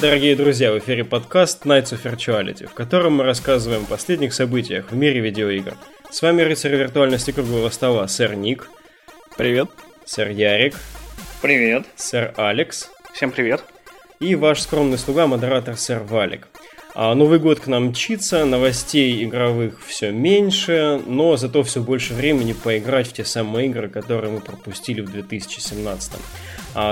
Дорогие друзья, в эфире подкаст Nights of Virtuality, в котором мы рассказываем о последних событиях в мире видеоигр. С вами рыцарь виртуальности круглого стола, сэр Ник. Привет. Сэр Ярик. Привет. Сэр Алекс. Всем привет. И ваш скромный слуга, модератор сэр Валик. Новый год к нам мчится, новостей игровых все меньше, но зато все больше времени поиграть в те самые игры, которые мы пропустили в 2017.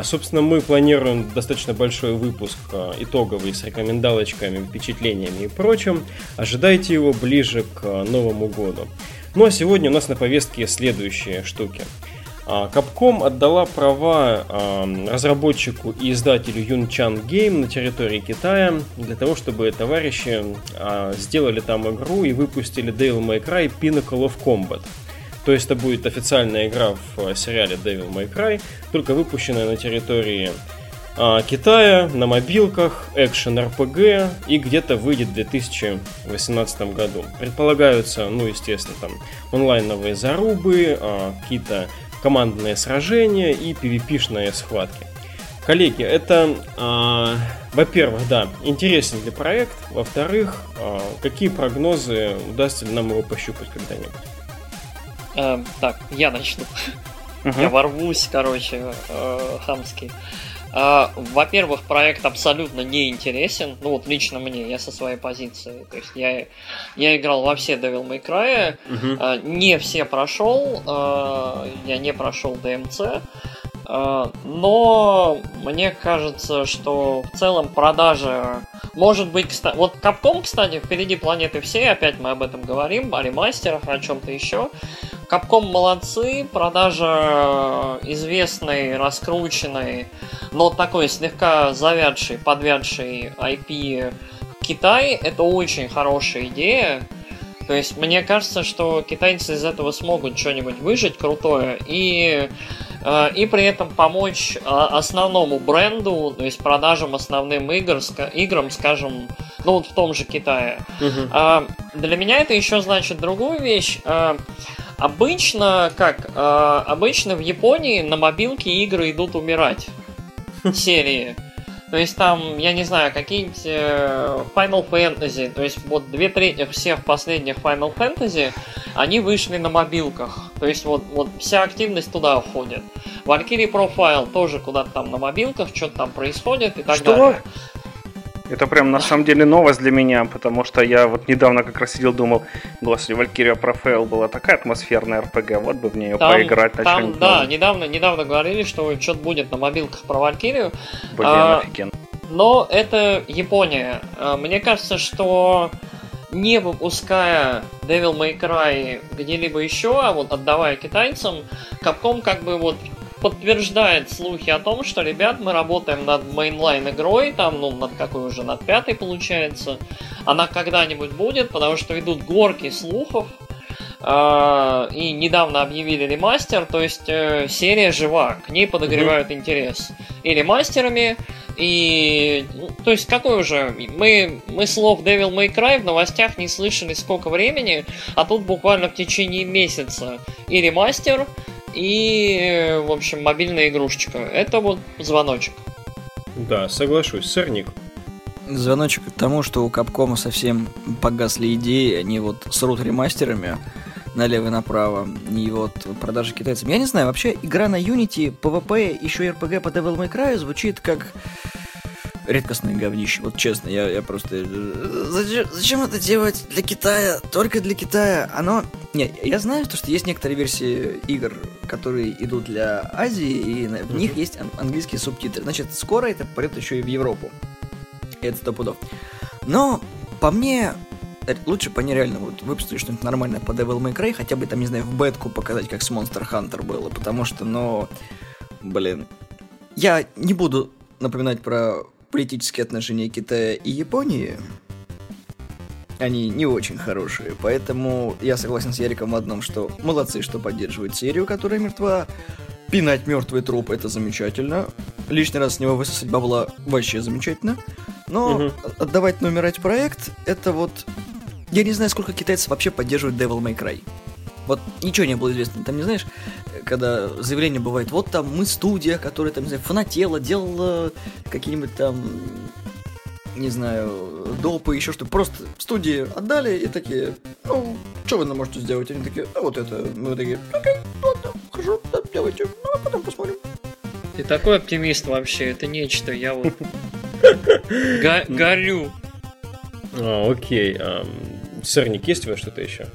Собственно, мы планируем достаточно большой выпуск итоговый с рекомендалочками, впечатлениями и прочим. Ожидайте его ближе к Новому году. Ну а сегодня у нас на повестке следующие штуки. Capcom отдала права разработчику и издателю Yun Chan Game на территории Китая для того, чтобы товарищи сделали там игру и выпустили Devil May Cry Pinnacle of Combat. То есть это будет официальная игра в сериале Devil May Cry, только выпущенная на территории Китая, на мобилках, экшен-РПГ, и где-то выйдет в 2018 году. Предполагаются, естественно, там онлайновые зарубы, какие-то командные сражения и PvP-шные схватки. Коллеги, это, во-первых, да, интересен ли проект, во-вторых, какие прогнозы, удастся ли нам его пощупать когда-нибудь? Так, я начну. Я ворвусь, хамский. Во-первых, проект абсолютно не интересен. Лично мне, я со своей позиции. То есть я играл во все Devil May Cry, не все прошел, я не прошел DMC, но мне кажется, что в целом продажи... Может быть, кстати... Вот Capcom, кстати, впереди планеты всей, опять мы об этом говорим, о ремастерах, о чем-то еще. Capcom молодцы, продажа известной, раскрученной, но такой слегка завядшей, подвядшей IP в Китае, это очень хорошая идея. То есть мне кажется, что китайцы из этого смогут что-нибудь выжить крутое и при этом помочь основному бренду, то есть продажам основным играм, скажем, в том же Китае. Для меня это еще значит другую вещь. Обычно в Японии на мобилке игры идут умирать. Серии. То есть там, я не знаю, какие-нибудь Final Fantasy, то есть 2/3 всех последних Final Fantasy, они вышли на мобилках. То есть вся активность туда входит. Valkyrie Profile тоже куда-то там на мобилках, что-то там происходит и так далее. Это прям на самом деле новость для меня, потому что я недавно как раз сидел, думал, господи, Valkyrie Profile была такая атмосферная RPG, вот бы в нее поиграть на чем-нибудь. Да, недавно говорили, что что-то будет на мобилках про Valkyrie. Блин, офигенно. Но это Япония. Мне кажется, что не выпуская Devil May Cry где-либо еще, а отдавая китайцам, Capcom подтверждает слухи о том, что, ребят, мы работаем над мейнлайн-игрой, там, над 5-й получается. Она когда-нибудь будет, потому что идут горки слухов, и недавно объявили ремастер, то есть серия жива, к ней подогревают интерес. И ремастерами, и... то есть какой уже... Мы слов Devil May Cry в новостях не слышали сколько времени, а тут буквально в течение месяца и ремастер, и, в общем, мобильная игрушечка. Это звоночек. Да, соглашусь, сэр Ник. Звоночек к тому, что у Capcom совсем погасли идеи. Они срут ремастерами налево и направо. И продажи китайцам. Я не знаю, вообще игра на Unity, PvP, еще и RPG по Devil May Cry звучит как редкостное говнище. Честно, я просто... Зачем это делать для Китая? Только для Китая. Я знаю, что есть некоторые версии игр, которые идут для Азии, и в них есть английские субтитры. Значит, скоро это пойдет еще и в Европу. Это 100%. Но, по мне, лучше по нереально выпустить что-нибудь нормальное по Devil May Cry, хотя бы, там, не знаю, в бетку показать, как с Monster Hunter было, потому что, я не буду напоминать про политические отношения Китая и Японии, они не очень хорошие, поэтому я согласен с Яриком в одном, что молодцы, что поддерживают серию, которая мертва, пинать мертвый труп — это замечательно, лишний раз с него высосать бабла — вообще замечательно, но отдавать на умирать проект — это Я не знаю, сколько китайцев вообще поддерживают Devil May Cry. Ничего не было известно, там, не знаешь, когда заявление бывает, там мы студия, которая, там, не знаю, фанатела, делала какие-нибудь там не знаю, допы, еще что-то. Просто в студии отдали и такие, ну, что вы нам можете сделать? Они такие, а вот это. Мы такие, окей, ладно, хорошо, да, делайте, ну, а потом посмотрим. Ты такой оптимист вообще, это нечто, я вот горю. Окей, сырник есть у вас что-то еще?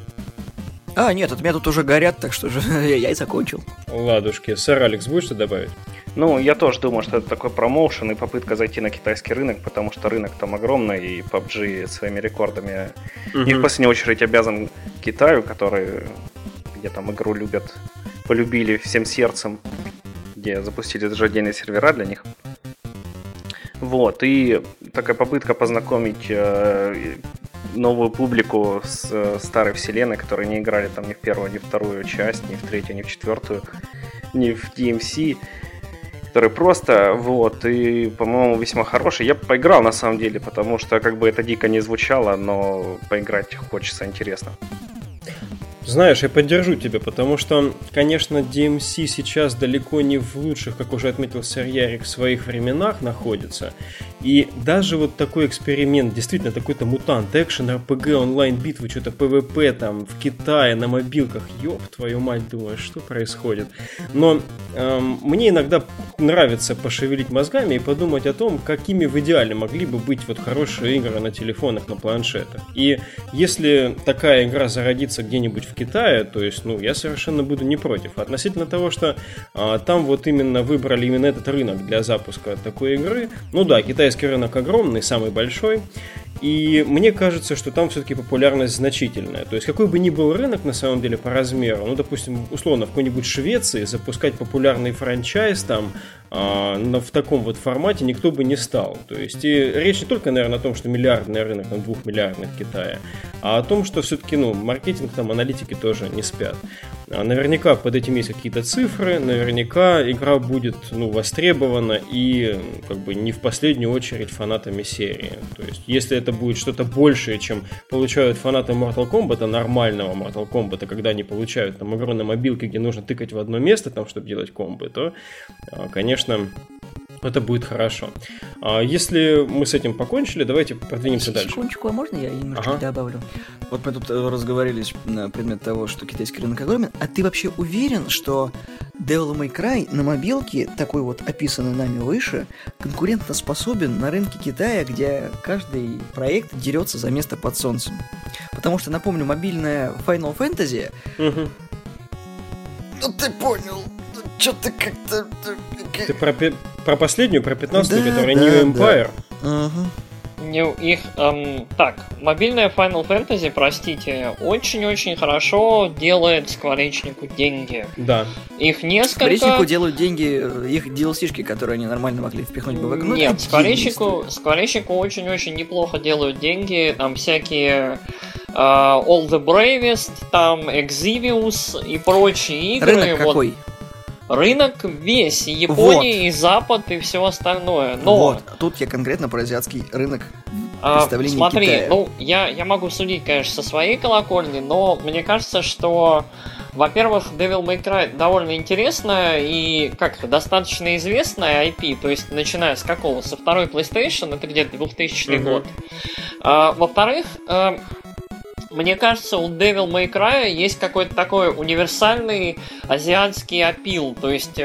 А, нет, от меня тут уже горят, так что же я и закончил. Ладушки, сэр Алекс, будешь что добавить? Ну, я тоже думаю, что это такой промоушен и попытка зайти на китайский рынок, потому что рынок там огромный, и PUBG своими рекордами и в последнюю очередь обязан Китаю, который где там игру любят, полюбили всем сердцем, где запустили даже отдельные сервера для них. Вот, и такая попытка познакомить новую публику с старой вселенной, которые не играли там ни в первую, ни в вторую часть, ни в третью, ни в четвертую, ни в DMC, которые просто, вот, и, по-моему, весьма хороший. Я поиграл, на самом деле, потому что, как бы это дико не звучало, но поиграть хочется, интересно. Знаешь, я поддержу тебя, потому что, конечно, DMC сейчас далеко не в лучших, как уже отметил сэр Ярик, в своих временах находится. И даже вот такой эксперимент, действительно, такой-то мутант, экшен, RPG, онлайн-битвы, что-то PvP там в Китае на мобилках, ёб твою мать, думаю, что происходит. Но мне иногда нравится пошевелить мозгами и подумать о том, какими в идеале могли бы быть вот хорошие игры на телефонах, на планшетах. И если такая игра зародится где-нибудь в Китае, то есть, ну, я совершенно буду не против. Относительно того, что там вот именно выбрали именно этот рынок для запуска такой игры, ну да, китайский рынок огромный, самый большой, и мне кажется, что там все-таки популярность значительная. То есть, какой бы ни был рынок, на самом деле, по размеру, ну, допустим, условно, в какой-нибудь Швеции запускать популярный франчайз там в таком вот формате никто бы не стал. То есть, и речь не только, наверное, о том, что миллиардный рынок, там, 2 миллиардных Китая, а о том, что все-таки, ну, маркетинг, там, аналитики тоже не спят. Наверняка под этим есть какие-то цифры, наверняка игра будет, ну, востребована и, как бы, не в последнюю очередь фанатами серии. То есть, если это будет что-то большее, чем получают фанаты Mortal Kombat, нормального Mortal Kombat, когда они получают там игру на мобилке, где нужно тыкать в одно место, там, чтобы делать комбы, то, конечно, это будет хорошо. Если мы с этим покончили, давайте продвинемся дальше. Секундочку, а можно я немножко добавлю? Вот мы тут разговорились на предмет того, что китайский рынок огромен. А ты вообще уверен, что Devil May Cry на мобилке, такой вот описанный нами выше, конкурентно способен на рынке Китая, где каждый проект дерется за место под солнцем? Потому что, напомню, мобильная Final Fantasy... Ну ты понял... Что-то как-то... Ты про последнюю, про 15-ю, да, которая New Empire? Да. Так, мобильная Final Fantasy, простите, очень-очень хорошо делает Скворечнику деньги. Да. Их несколько... Скворечнику делают деньги их DLC-шки, которые они нормально могли впихнуть бы в игру. Нет, Скворечнику очень-очень неплохо делают деньги, там всякие... All the Bravest, там Exvius и прочие игры. Рынок какой? Рынок весь, и Япония, вот, и Запад, и все остальное. Но... Вот, тут я конкретно про азиатский рынок представления смотри, Китая. Смотри, ну, я могу судить, конечно, со своей колокольни, но мне кажется, что, во-первых, Devil May Cry довольно интересная и как-то достаточно известная IP, то есть начиная с какого? Со второй PlayStation, это где-то 2000 год. Во-вторых... Мне кажется, у Devil May Cry есть какой-то такой универсальный азиатский аппил. То есть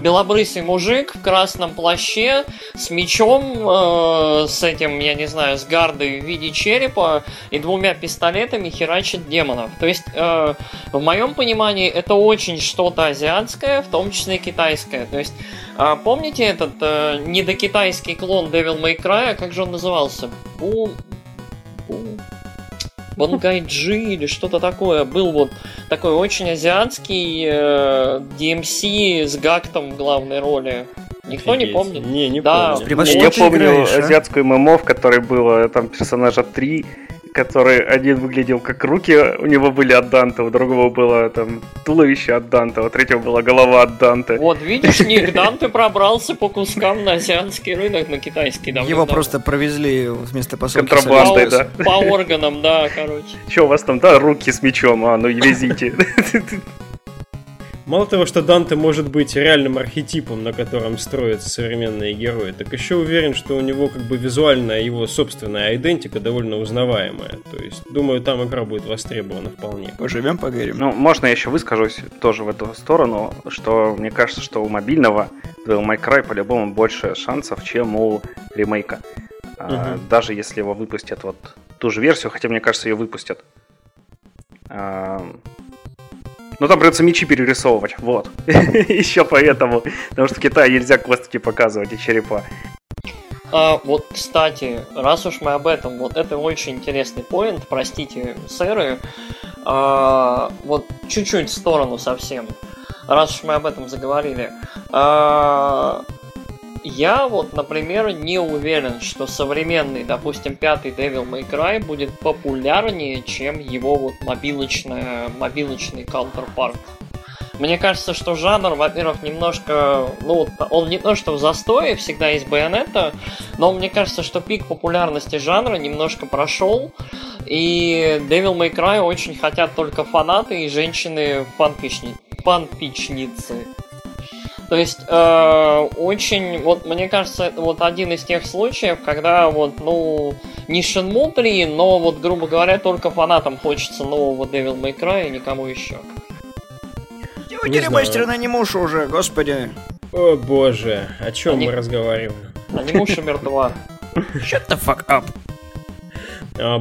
белобрысый мужик в красном плаще с мечом, с этим, я не знаю, с гардой в виде черепа и 2 пистолетами херачит демонов. То есть, в моем понимании, это очень что-то азиатское, в том числе и китайское. То есть, помните этот недокитайский клон Devil May Cry, как же он назывался? Бангайджи или что-то такое. Был вот такой очень азиатский DMC с Гактом в главной роли. Никто не помнит? Не помню. Я помню азиатскую ММО, в которой было там персонажа 3, который один выглядел как руки, у него были от Данте, у другого было там туловище от Данте, у третьего была голова от Данте. Вот видишь, Ник, Данте пробрался по кускам на азиатский рынок, на китайский. Его просто провезли вместо посылки. Контрабандой, да. По органам, да, короче. Че у вас там, да, руки с мечом, ну везите. Мало того, что Данте может быть реальным архетипом, на котором строятся современные герои, так еще уверен, что у него как бы визуальная его собственная айдентика довольно узнаваемая. То есть, думаю, там игра будет востребована вполне. Поживем, поверим. Ну, можно я еще выскажусь тоже в эту сторону, что мне кажется, что у мобильного Devil May Cry по-любому больше шансов, чем у ремейка. Даже если его выпустят вот ту же версию, хотя, мне кажется, ее выпустят. Ну, там придется мечи перерисовывать, вот. Еще поэтому, потому что в Китае нельзя косточки показывать и черепа. Вот, кстати, раз уж мы об этом, вот это очень интересный поинт, простите, сэры. Вот чуть-чуть в сторону совсем, раз уж мы об этом заговорили. Я вот, например, не уверен, что современный, допустим, пятый Devil May Cry будет популярнее, чем его вот мобилочный counterpart. Мне кажется, что жанр, во-первых, немножко... Ну, он не то, что в застое, всегда есть Bayonetta, но мне кажется, что пик популярности жанра немножко прошел, и Devil May Cry очень хотят только фанаты и женщины-фанпичницы. То есть, очень, вот, мне кажется, это вот один из тех случаев, когда, вот, ну, не Shenmue 3, но, вот, грубо говоря, только фанатам хочется нового Devil May Cry и никому еще. Не ремастер на Анимушу уже, господи. О, боже, о чем мы разговариваем? Анимуша мертва. Shut the fuck up.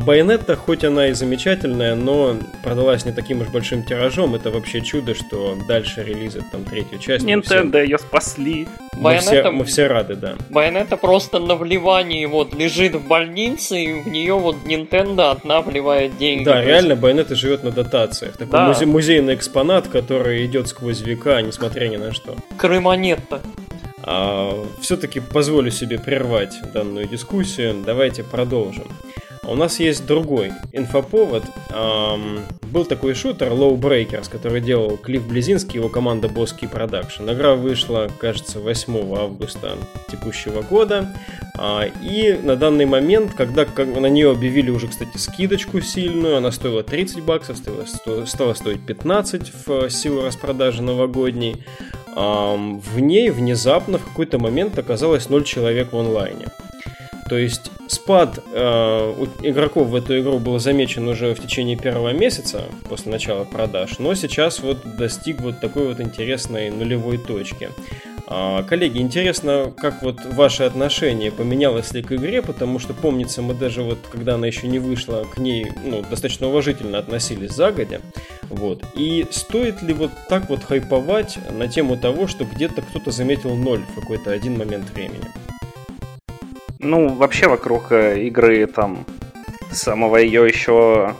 Байонетта, хоть она и замечательная, но продалась не таким уж большим тиражом. Это вообще чудо, что дальше релизят там третью часть. Nintendo ее спасли. Мы все рады, да. Байонетта просто на вливании вот лежит в больнице, и в нее вот Nintendo одна вливает деньги. Да, реально Байонетта живет на дотациях. Такой да. музейный экспонат, который идет сквозь века, несмотря ни на что. Крымонетта. Все-таки позволю себе прервать данную дискуссию. Давайте продолжим. У нас есть другой инфоповод. Был такой шутер LawBreakers, который делал Клифф Блесzinski и его команда Boss Key Production. Игра вышла, кажется, 8 августа текущего года. И на данный момент, когда на нее объявили уже, кстати, скидочку сильную, она стоила $30, стала стоить $15 в силу распродажи новогодней. В ней внезапно в какой-то момент оказалось 0 человек в онлайне. То есть спад игроков в эту игру был замечен уже в течение первого месяца после начала продаж, но сейчас вот достиг вот такой вот интересной нулевой точки. Коллеги, интересно, как вот ваше отношение поменялось ли к игре, потому что, помнится, мы даже вот, когда она еще не вышла, к ней достаточно уважительно относились загодя, вот, и стоит ли вот так вот хайповать на тему того, что где-то кто-то заметил 0 в какой-то один момент времени? Ну, вообще вокруг игры там самого ее еще,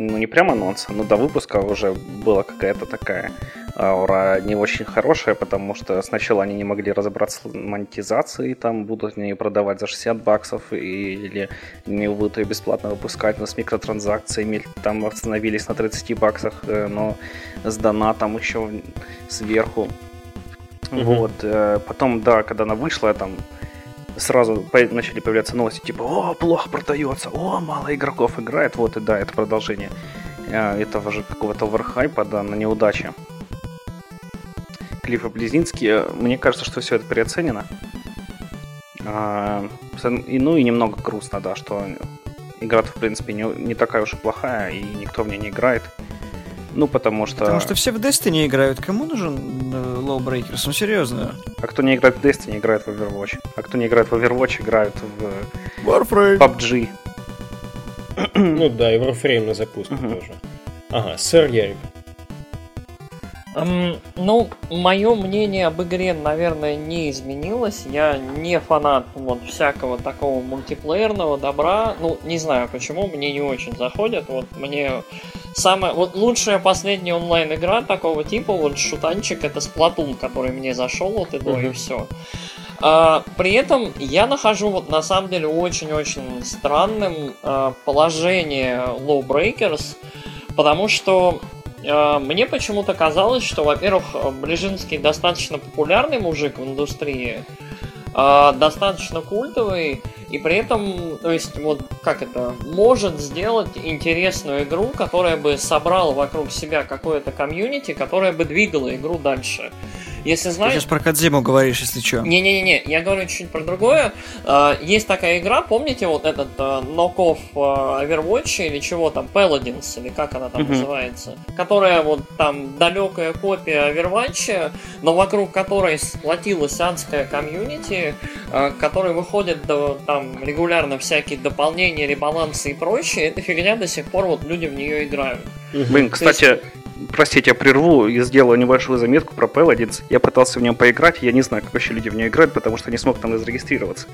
ну не прям анонса, но до выпуска уже была какая-то такая аура не очень хорошая, потому что сначала они не могли разобраться с монетизацией, там будут они продавать за $60 или не будут ее бесплатно выпускать, но с микротранзакциями там остановились на $30, но с донатом еще сверху. Mm-hmm. Вот, потом, да, когда она вышла, там сразу начали появляться новости, типа, о, плохо продается, о, мало игроков играет, вот и да, это продолжение этого же какого-то оверхайпа, да, на неудаче Клиффа Блесzinski. Мне кажется, что все это переоценено. Ну и немного грустно, да, что игра-то, в принципе, не такая уж и плохая, и никто в ней не играет. Ну, потому что... Потому что все в Destiny играют. Кому нужен LawBreakers? Ну, серьезно. А кто не играет в Destiny, играет в Overwatch. А кто не играет в Overwatch, играет в... Warframe. PUBG. Ну да, и Warframe на запуск тоже. Ага, сэр Ярик. Ну, мое мнение об игре, наверное, не изменилось. Я не фанат вот всякого такого мультиплеерного добра. Ну, не знаю почему, мне не очень заходят. Вот мне самая... Вот лучшая последняя онлайн-игра такого типа, вот шутанчик, это Splatoon, который мне зашел, вот и до, и все. При этом я нахожу вот на самом деле очень-очень странным положение LawBreakers, потому что мне почему-то казалось, что, во-первых, Ближинский достаточно популярный мужик в индустрии, достаточно культовый, и при этом, то есть, вот как это, может сделать интересную игру, которая бы собрала вокруг себя какое-то комьюнити, которая бы двигала игру дальше. Если знаешь... Ты сейчас про Кодзиму говоришь, если что. Не-не-не, я говорю чуть-чуть про другое. Есть такая игра, помните, вот этот knock-off Overwatch или чего там, Paladins, или как она там называется, которая вот там далекая копия Overwatch, но вокруг которой сплотилась адская комьюнити, к которой выходят там регулярно всякие дополнения, ребалансы и прочее. Эта фигня до сих пор, вот люди в нее играют. Блин, кстати... То есть... Простите, я прерву и сделаю небольшую заметку про Paladins. Я пытался в нем поиграть, я не знаю, как вообще люди в нее играют, потому что не смог там и зарегистрироваться.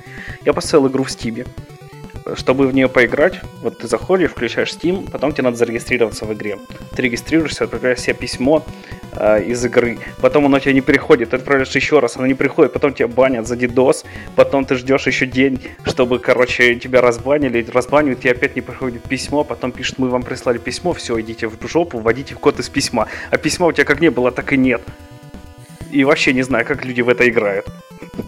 Я поставил игру в Steam. Чтобы в нее поиграть, вот ты заходишь, включаешь Steam, потом тебе надо зарегистрироваться в игре. Ты регистрируешься, отправляешь себе письмо из игры, потом оно тебе не приходит, ты отправляешь еще раз, оно не приходит, потом тебя банят за DDoS, потом ты ждешь еще день, чтобы, короче, тебя разбанили, разбанивают, тебе опять не приходит письмо, потом пишут, мы вам прислали письмо, все, идите в жопу, вводите код из письма, а письма у тебя как не было, так и нет. И вообще не знаю, как люди в это играют.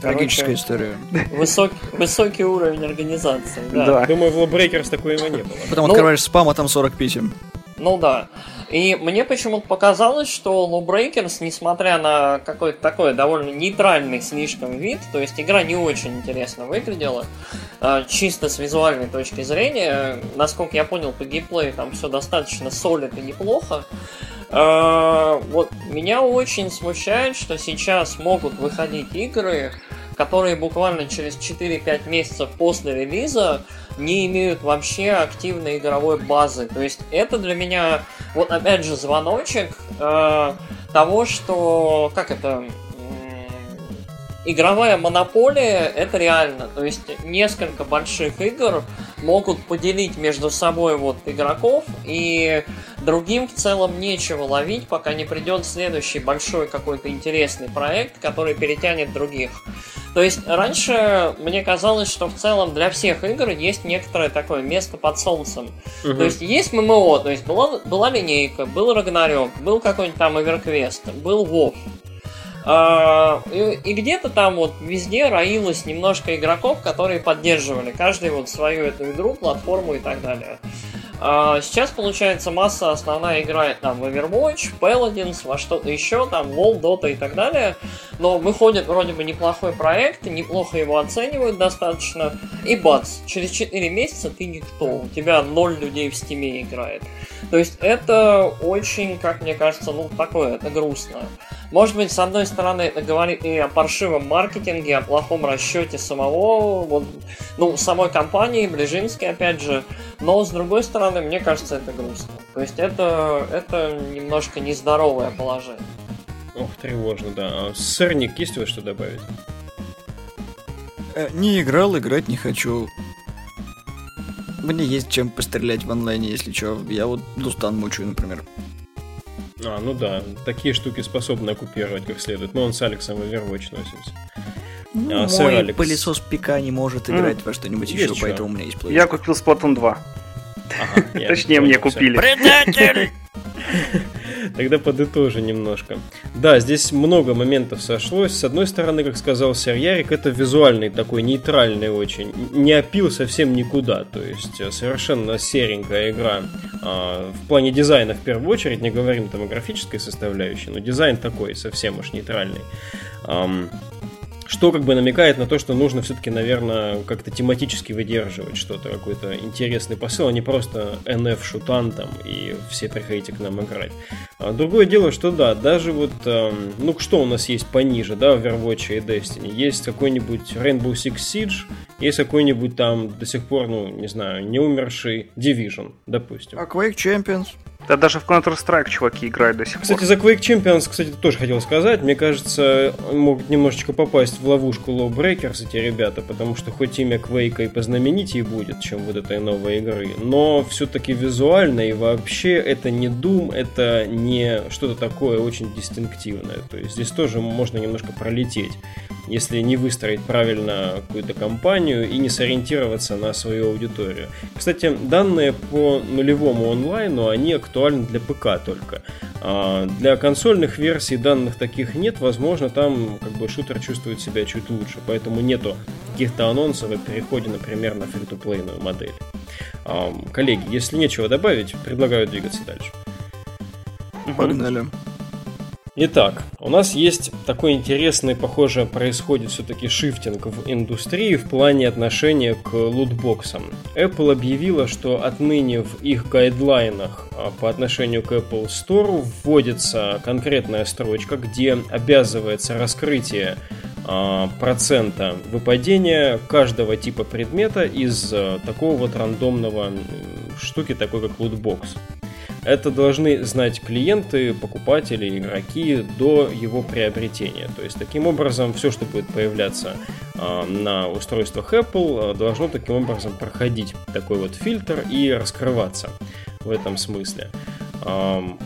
Трагическая история. Высокий уровень организации, да. Думаю, в LawBreakers такой его не было. Потом открываешь спам, а там 40 писем. Ну да. И мне почему-то показалось, что LawBreakers, несмотря на какой-то такой довольно нейтральный слишком вид, то есть игра не очень интересно выглядела, чисто с визуальной точки зрения, насколько я понял, по геймплею там все достаточно солидно и неплохо. Вот меня очень смущает, что сейчас могут выходить игры, которые буквально через 4-5 месяцев после релиза не имеют вообще активной игровой базы. То есть это для меня, вот опять же, звоночек того, что, как это, игровая монополия, это реально. То есть несколько больших игр могут поделить между собой вот игроков, и другим в целом нечего ловить, пока не придет следующий большой какой-то интересный проект, который перетянет других. То есть раньше мне казалось, что в целом для всех игр есть некоторое такое место под солнцем. То есть есть ММО, то есть была линейка, был Рагнарёк, был какой-нибудь там Эверквест, был WoW. И где-то там вот везде роилось немножко игроков, которые поддерживали каждый вот свою эту игру, платформу и так далее. Сейчас получается масса основная играет там в Overwatch, Paladins, во что-то еще, там WoW, Dota и так далее. Но выходит вроде бы неплохой проект, неплохо его оценивают достаточно. И бац, через 4 месяца ты никто, у тебя 0 людей в Steam'е играет. То есть это очень, как мне кажется, ну такое, это грустно. Может быть, с одной стороны, это говорит и о паршивом маркетинге, о плохом расчете самого, вот, ну, самой компании, Ближинский, опять же. Но, с другой стороны, мне кажется, это грустно. То есть это немножко нездоровое положение. Ох, тревожно, да. А сырник, есть ли что добавить? Не играл, играть не хочу. Мне есть чем пострелять в онлайне, если что. Я вот Дустан мучаю, например. А, ну да, такие штуки способны оккупировать как следует. Мы вон с Алексом в Overwatch носимся. Ну, мой Алекс. Пылесос ПК не может играть во что-нибудь еще, поэтому у меня есть плей. Я купил Splatoon 2. Ага, точнее, мне купили. Предатель! Тогда подытожу немножко. Да, здесь много моментов сошлось. С одной стороны, как сказал сэр Ярик, это визуальный такой, нейтральный очень. Не опил совсем никуда. То есть совершенно серенькая игра. В плане дизайна в первую очередь, не говорим там о графической составляющей, но дизайн такой совсем уж нейтральный. Что как бы намекает на то, что нужно все-таки, наверное, как-то тематически выдерживать что-то, какой-то интересный посыл, а не просто NF-шутан там и все приходите к нам играть. Другое дело, что да, даже вот, ну что у нас есть пониже, да, в Overwatch и Destiny, есть какой-нибудь Rainbow Six Siege, есть какой-нибудь там до сих пор, ну, не знаю, не умерший Division, допустим. А Quake Champions? Да даже в Counter-Strike чуваки играют до сих пор. Кстати, за Quake Champions, кстати, тоже хотел сказать. Мне кажется, могут немножечко попасть в ловушку LawBreakers эти ребята, потому что хоть имя Quake и познаменитее будет, чем вот этой новой игры, но все-таки визуально и вообще это не Doom, это не что-то такое очень дистинктивное. То есть здесь тоже можно немножко пролететь, если не выстроить правильно какую-то кампанию и не сориентироваться на свою аудиторию. Кстати, данные по нулевому онлайну, они актуальны актуально для ПК только. Для консольных версий данных таких нет, возможно, там как бы шутер чувствует себя чуть лучше, поэтому нету каких-то анонсов о переходе, например, на фри-то-плейную модель. Коллеги, если нечего добавить, предлагаю двигаться дальше. Погнали. Итак, у нас есть такой интересный, похоже, происходит все-таки шифтинг в индустрии в плане отношения к лутбоксам. Apple объявила, что отныне в их гайдлайнах по отношению к Apple Store вводится конкретная строчка, где обязывается раскрытие процента выпадения каждого типа предмета из такого вот рандомного штуки, такой как лутбокс. Это должны знать клиенты, покупатели, игроки до его приобретения. То есть, таким образом, все, что будет появляться на устройствах Apple, должно таким образом проходить такой вот фильтр и раскрываться в этом смысле.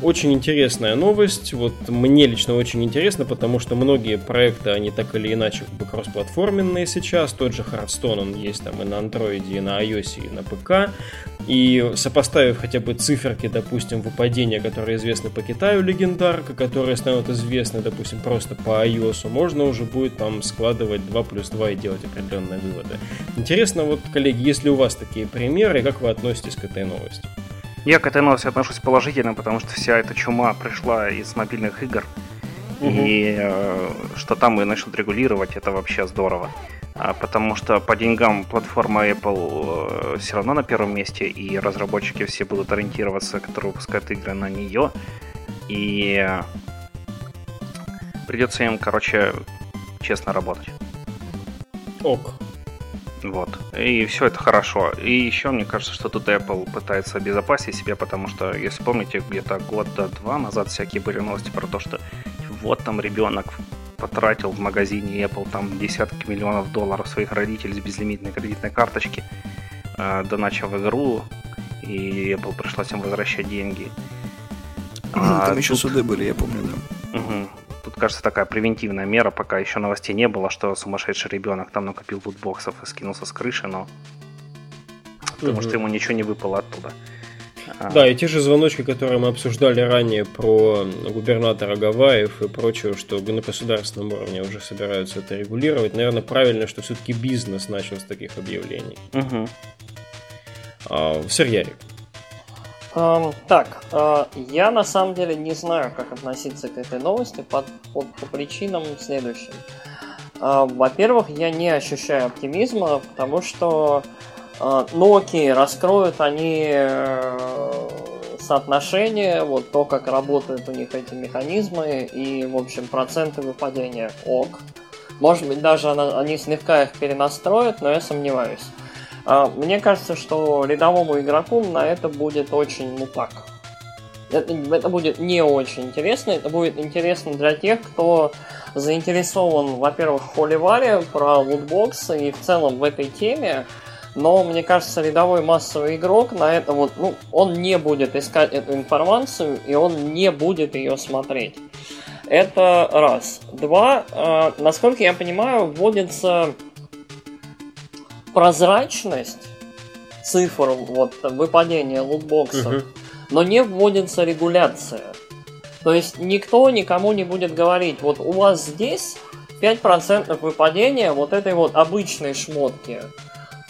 Очень интересная новость. Вот мне лично очень интересно, потому что многие проекты, они так или иначе как бы кроссплатформенные сейчас. Тот же Hearthstone, он есть там и на Android, и на iOS, и на ПК. И сопоставив хотя бы циферки, допустим, выпадения, которые известны по Китаю легендарка, которые станут известны, допустим, просто по iOS, можно уже будет там складывать 2 плюс 2 и делать определенные выводы. Интересно, вот, коллеги, есть ли у вас такие примеры, как вы относитесь к этой новости? Я к этой новости отношусь положительно, потому что вся эта чума пришла из мобильных игр. И что там и начнут регулировать, это вообще здорово. Потому что по деньгам платформа Apple все равно на первом месте, и разработчики все будут ориентироваться, которые выпускают игры, на нее. И придется им, короче, честно работать. Ок. Вот. И все это хорошо. И еще мне кажется, что тут Apple пытается обезопасить себя, потому что, если помните, где-то год-два назад всякие были новости про то, что вот там ребенок потратил в магазине Apple там десятки миллионов долларов своих родителей с безлимитной кредитной карточки, доначив игру, и Apple пришлось им возвращать деньги. Там еще тут... суды были, я помню, да. Тут, кажется, такая превентивная мера, пока еще новостей не было, что сумасшедший ребенок там накопил лутбоксов и скинулся с крыши, но потому что ему ничего не выпало оттуда. Да, и те же звоночки, которые мы обсуждали ранее про губернатора Гавайев и прочее, что на государственном уровне уже собираются это регулировать. Наверное, правильно, что все-таки бизнес начал с таких объявлений. Сырьярик. Так, я на самом деле не знаю, как относиться к этой новости по причинам следующим. Во-первых, я не ощущаю оптимизма, потому что ну окей, раскроют они соотношение, вот то, как работают у них эти механизмы и, в общем, проценты выпадения. Ок. Может быть, даже они слегка их перенастроят, но я сомневаюсь. Мне кажется, что рядовому игроку на это будет очень, ну так, это будет не очень интересно, это будет интересно для тех, кто заинтересован, во-первых, в холиваре, про лутбоксы и в целом в этой теме, но, мне кажется, рядовой массовый игрок на это вот, ну, он не будет искать эту информацию и он не будет ее смотреть. Это раз. Два, насколько я понимаю, вводится... прозрачность цифр вот, выпадения лутбоксов, но не вводится регуляция. То есть никто никому не будет говорить, вот у вас здесь 5% выпадения вот этой вот обычной шмотки,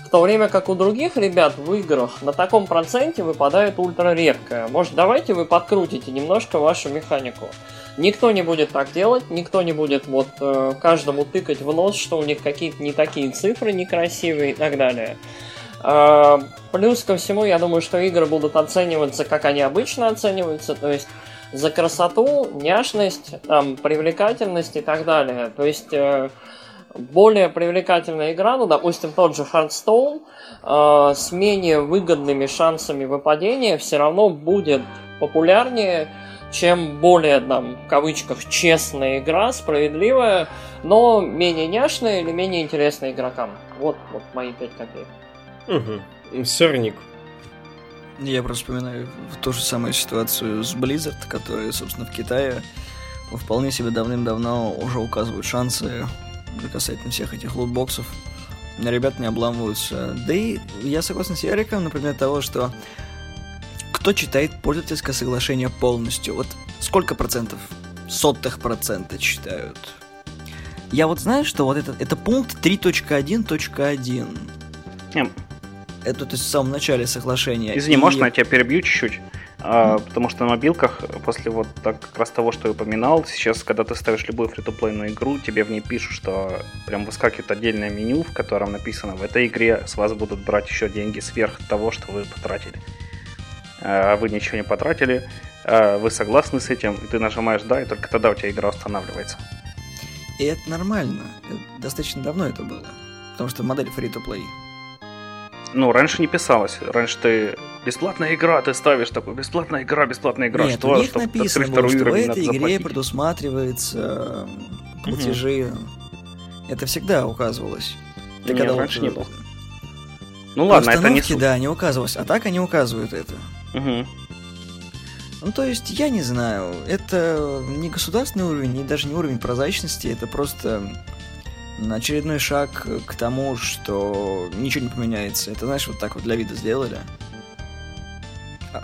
в то время как у других ребят в играх на таком проценте выпадает ультра редкая. Может, давайте вы подкрутите немножко вашу механику. Никто не будет так делать, никто не будет вот каждому тыкать в нос, что у них какие-то не такие цифры некрасивые и так далее. Плюс ко всему, я думаю, что игры будут оцениваться, как они обычно оцениваются, то есть за красоту, няшность, там, привлекательность и так далее. То есть более привлекательная игра, ну, допустим, тот же Hearthstone, с менее выгодными шансами выпадения все равно будет популярнее, чем более, там, в кавычках, честная игра, справедливая, но менее няшная или менее интересная игрокам. Вот мои 5 копеек. Сырник. Я просто вспоминаю ту же самую ситуацию с Blizzard, которая, собственно, в Китае вполне себе давным-давно уже указывают шансы касательно всех этих лутбоксов. Ребята не обламываются. Да и я согласен с Яриком, например, того, что кто читает пользовательское соглашение полностью? Вот сколько процентов? 0,00% читают. Я вот знаю, что вот это пункт 3.1.1. Это то есть в самом начале соглашения. Извини, можно я тебя перебью чуть-чуть? Потому что на мобилках, после вот так как раз того, что я упоминал, сейчас, когда ты ставишь любую фри-то-плейную игру, тебе в ней пишут, что прям выскакивает отдельное меню, в котором написано: в этой игре с вас будут брать еще деньги сверх того, что вы потратили. Вы ничего не потратили, вы согласны с этим, и ты нажимаешь «да», и только тогда у тебя игра устанавливается. И это нормально. Достаточно давно это было. Потому что модель free-to-play. Ну, раньше не писалось. Раньше ты... Бесплатная игра, ты ставишь такой. Бесплатная игра. Нет, что, у них написано, что в этой игре предусматриваются платежи. Угу. Это всегда указывалось. Ты нет, когда раньше не было. Ну ладно, это не суть. Да, не указывалось. А так они указывают это. Угу. Ну, то есть, я не знаю. Это не государственный уровень, и даже не уровень прозрачности. Это просто очередной шаг к тому, что ничего не поменяется. Это, знаешь, вот так вот для вида сделали.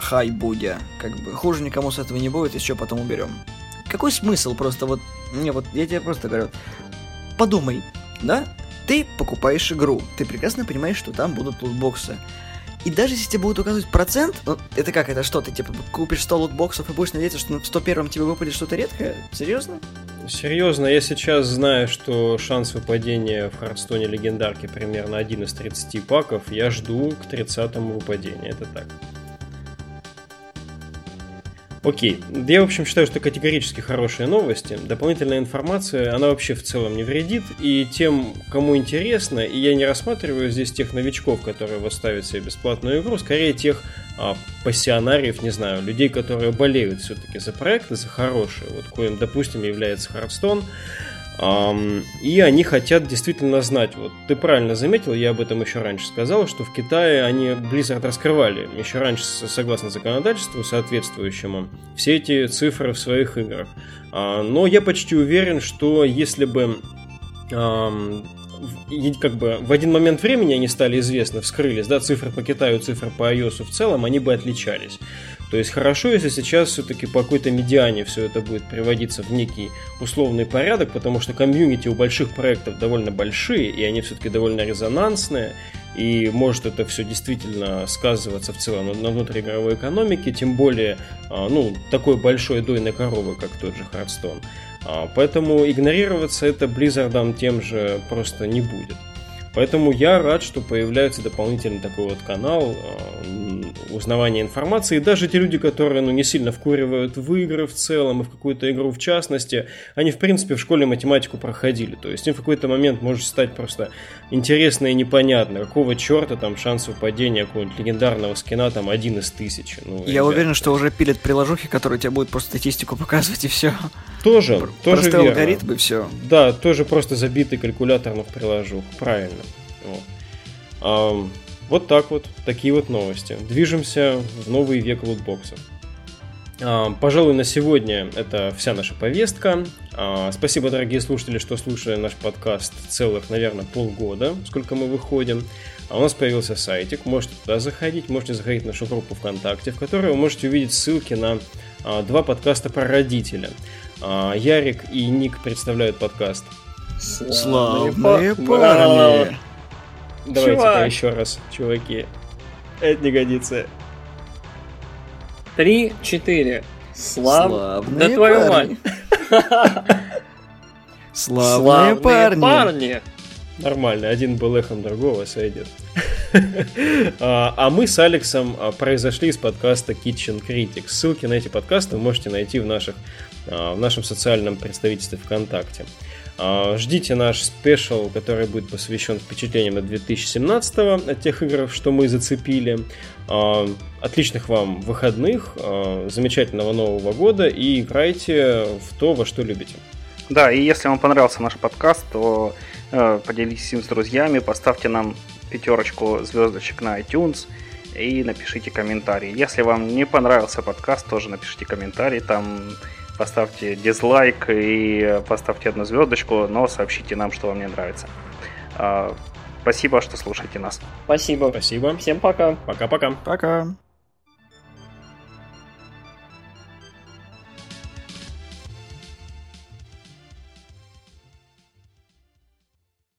Хай, будя. Как бы хуже никому с этого не будет, еще потом уберем. Какой смысл просто вот... Не, вот я тебе просто говорю. Подумай, да? Ты покупаешь игру. Ты прекрасно понимаешь, что там будут лутбоксы. И даже если тебе будут указывать процент, ну, это как, это что, ты типа купишь 100 лутбоксов и будешь надеяться, что на 101-м тебе выпадет что-то редкое? Серьезно? Серьезно, я сейчас знаю, что шанс выпадения в Hearthstone легендарки примерно 1 из 30 паков, я жду к 30-му выпадению, это так. Окей, я, в общем, считаю, что категорически хорошие новости. Дополнительная информация, она вообще в целом не вредит. И тем, кому интересно, и я не рассматриваю здесь тех новичков, которые вот ставят себе бесплатную игру, скорее тех пассионариев, не знаю, людей, которые болеют все-таки за проекты, за хорошие, вот коим, допустим, является Hearthstone. И они хотят действительно знать. Вот ты правильно заметил, я об этом еще раньше сказал, что в Китае они Blizzard раскрывали еще раньше, согласно законодательству соответствующему, все эти цифры в своих играх. Но я почти уверен, что если бы как бы в один момент времени они стали известны, вскрылись, да, цифры по Китаю, цифры по iOS в целом, они бы отличались. То есть хорошо, если сейчас все-таки по какой-то медиане все это будет приводиться в некий условный порядок, потому что комьюнити у больших проектов довольно большие, и они все-таки довольно резонансные, и может это все действительно сказываться в целом на внутриигровой экономике, тем более, ну, такой большой дойной коровы, как тот же Hearthstone. Поэтому игнорироваться это Blizzard'ом тем же просто не будет. Поэтому я рад, что появляется дополнительный такой вот канал узнавания информации. И даже те люди, которые не сильно вкуривают в игры в целом и в какую-то игру в частности, они в принципе в школе математику проходили. То есть им в какой-то момент может стать просто интересно и непонятно, какого черта там шанс выпадения какого-нибудь легендарного скина там 1 из 1000. Ну, я уверен, что уже пилят приложухи, которые тебе будут просто статистику показывать и все. Тоже верно. Простые алгоритмы и все. Да, тоже просто забитый калькулятор на приложух. Правильно. Вот. Вот так вот, такие вот новости. Движемся в новый век лутбоксов. Пожалуй, на сегодня это вся наша повестка. Спасибо, дорогие слушатели, что слушали наш подкаст целых, наверное, полгода, сколько мы выходим. А у нас появился сайтик, можете туда заходить, можете заходить в нашу группу ВКонтакте, в которой вы можете увидеть ссылки на 2 подкаста про родителя. Ярик и Ник представляют подкаст «Славные парни». Давайте еще раз, чуваки. Это не годится. 3-4. Славные, да, твою парни. Славные парни. Нормально, один был эхом другого, сойдет. А мы с Алексом произошли из подкаста Kitchen Critics. Ссылки на эти подкасты вы можете найти в нашем социальном представительстве ВКонтакте. Ждите наш спешл, который будет посвящен впечатлениям от 2017-го, от тех игр, что мы зацепили. Отличных вам выходных, замечательного Нового года и играйте в то, во что любите. Да, и если вам понравился наш подкаст, то поделитесь им с друзьями, поставьте нам 5 звездочек на iTunes и напишите комментарий. Если вам не понравился подкаст, тоже напишите комментарий, там поставьте дизлайк и поставьте 1 звездочку, но сообщите нам, что вам не нравится. Спасибо, что слушаете нас. Спасибо. Всем пока. Пока-пока. Пока.